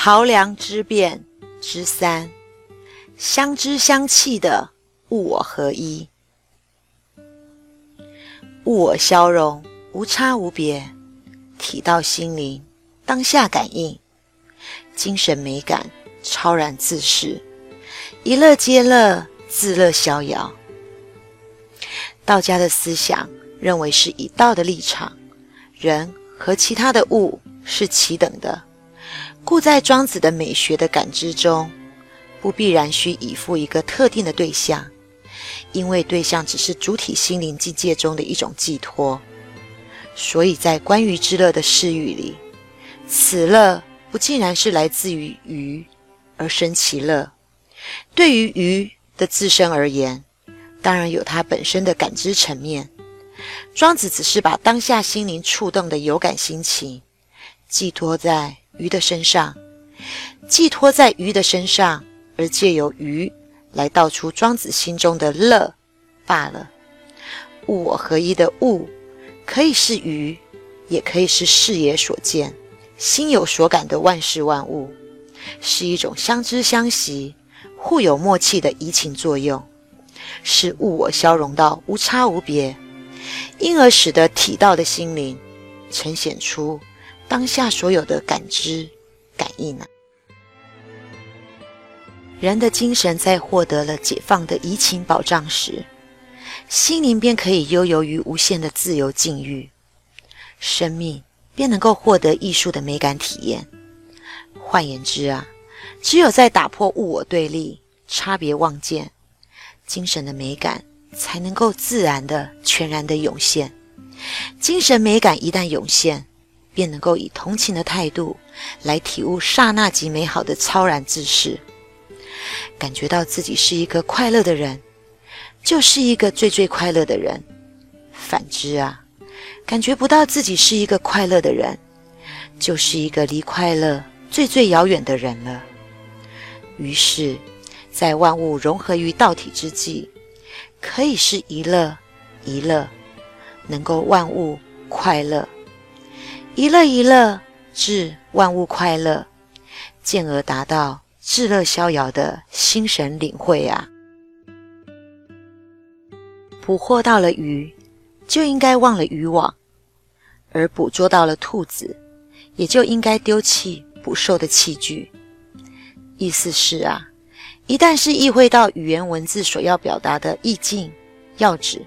濠梁之变之三，相知相弃的物我合一。物我消融，无差无别，体到心灵，当下感应，精神美感，超然自适，一乐皆乐，自乐逍遥。道家的思想认为是以道的立场，人和其他的物是齐等的，故在庄子的美学的感知中，不必然需依附一个特定的对象，因为对象只是主体心灵境界中的一种寄托。所以在观鱼之乐的释义里，此乐不尽然是来自于鱼而生其乐。对于鱼的自身而言，当然有它本身的感知层面，庄子只是把当下心灵触动的有感心情寄托在鱼的身上，而借由鱼来道出庄子心中的乐罢了。物我合一的物，可以是鱼，也可以是视野所见、心有所感的万事万物，是一种相知相惜、互有默契的移情作用，是物我消融到无差无别，因而使得体道的心灵呈现出当下所有的感知、感应。人的精神在获得了解放的移情保障时，心灵便可以悠游于无限的自由境遇，生命便能够获得艺术的美感体验。换言之啊，只有在打破物我对立、差别妄见，精神的美感才能够自然的、全然的涌现。精神美感一旦涌现，便能够以同情的态度来体悟刹那即美好的超然自适，感觉到自己是一个快乐的人，就是一个最最快乐的人。反之啊，感觉不到自己是一个快乐的人，就是一个离快乐最最遥远的人了。于是，在万物融合于道体之际，可以是一乐一乐，能够万物快乐。一乐一乐，致万物快乐，进而达到至乐逍遥的心神领会啊！捕获到了鱼，就应该忘了渔网；而捕捉到了兔子，也就应该丢弃捕兽的器具。意思是啊，一旦是意会到语言文字所要表达的意境、要旨，